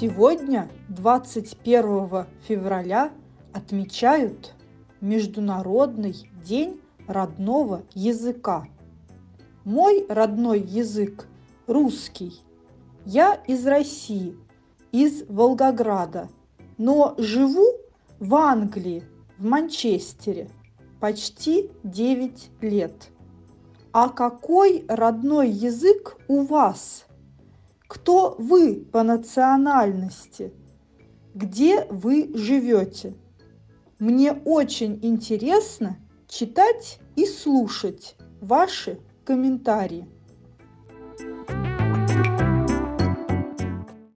Сегодня, 21 февраля, отмечают Международный день родного языка. Мой родной язык – русский. Я из России, из Волгограда, но живу в Англии, в Манчестере, почти 9 лет. А какой родной язык у вас? Кто вы по национальности? Где вы живете? Мне очень интересно читать и слушать ваши комментарии.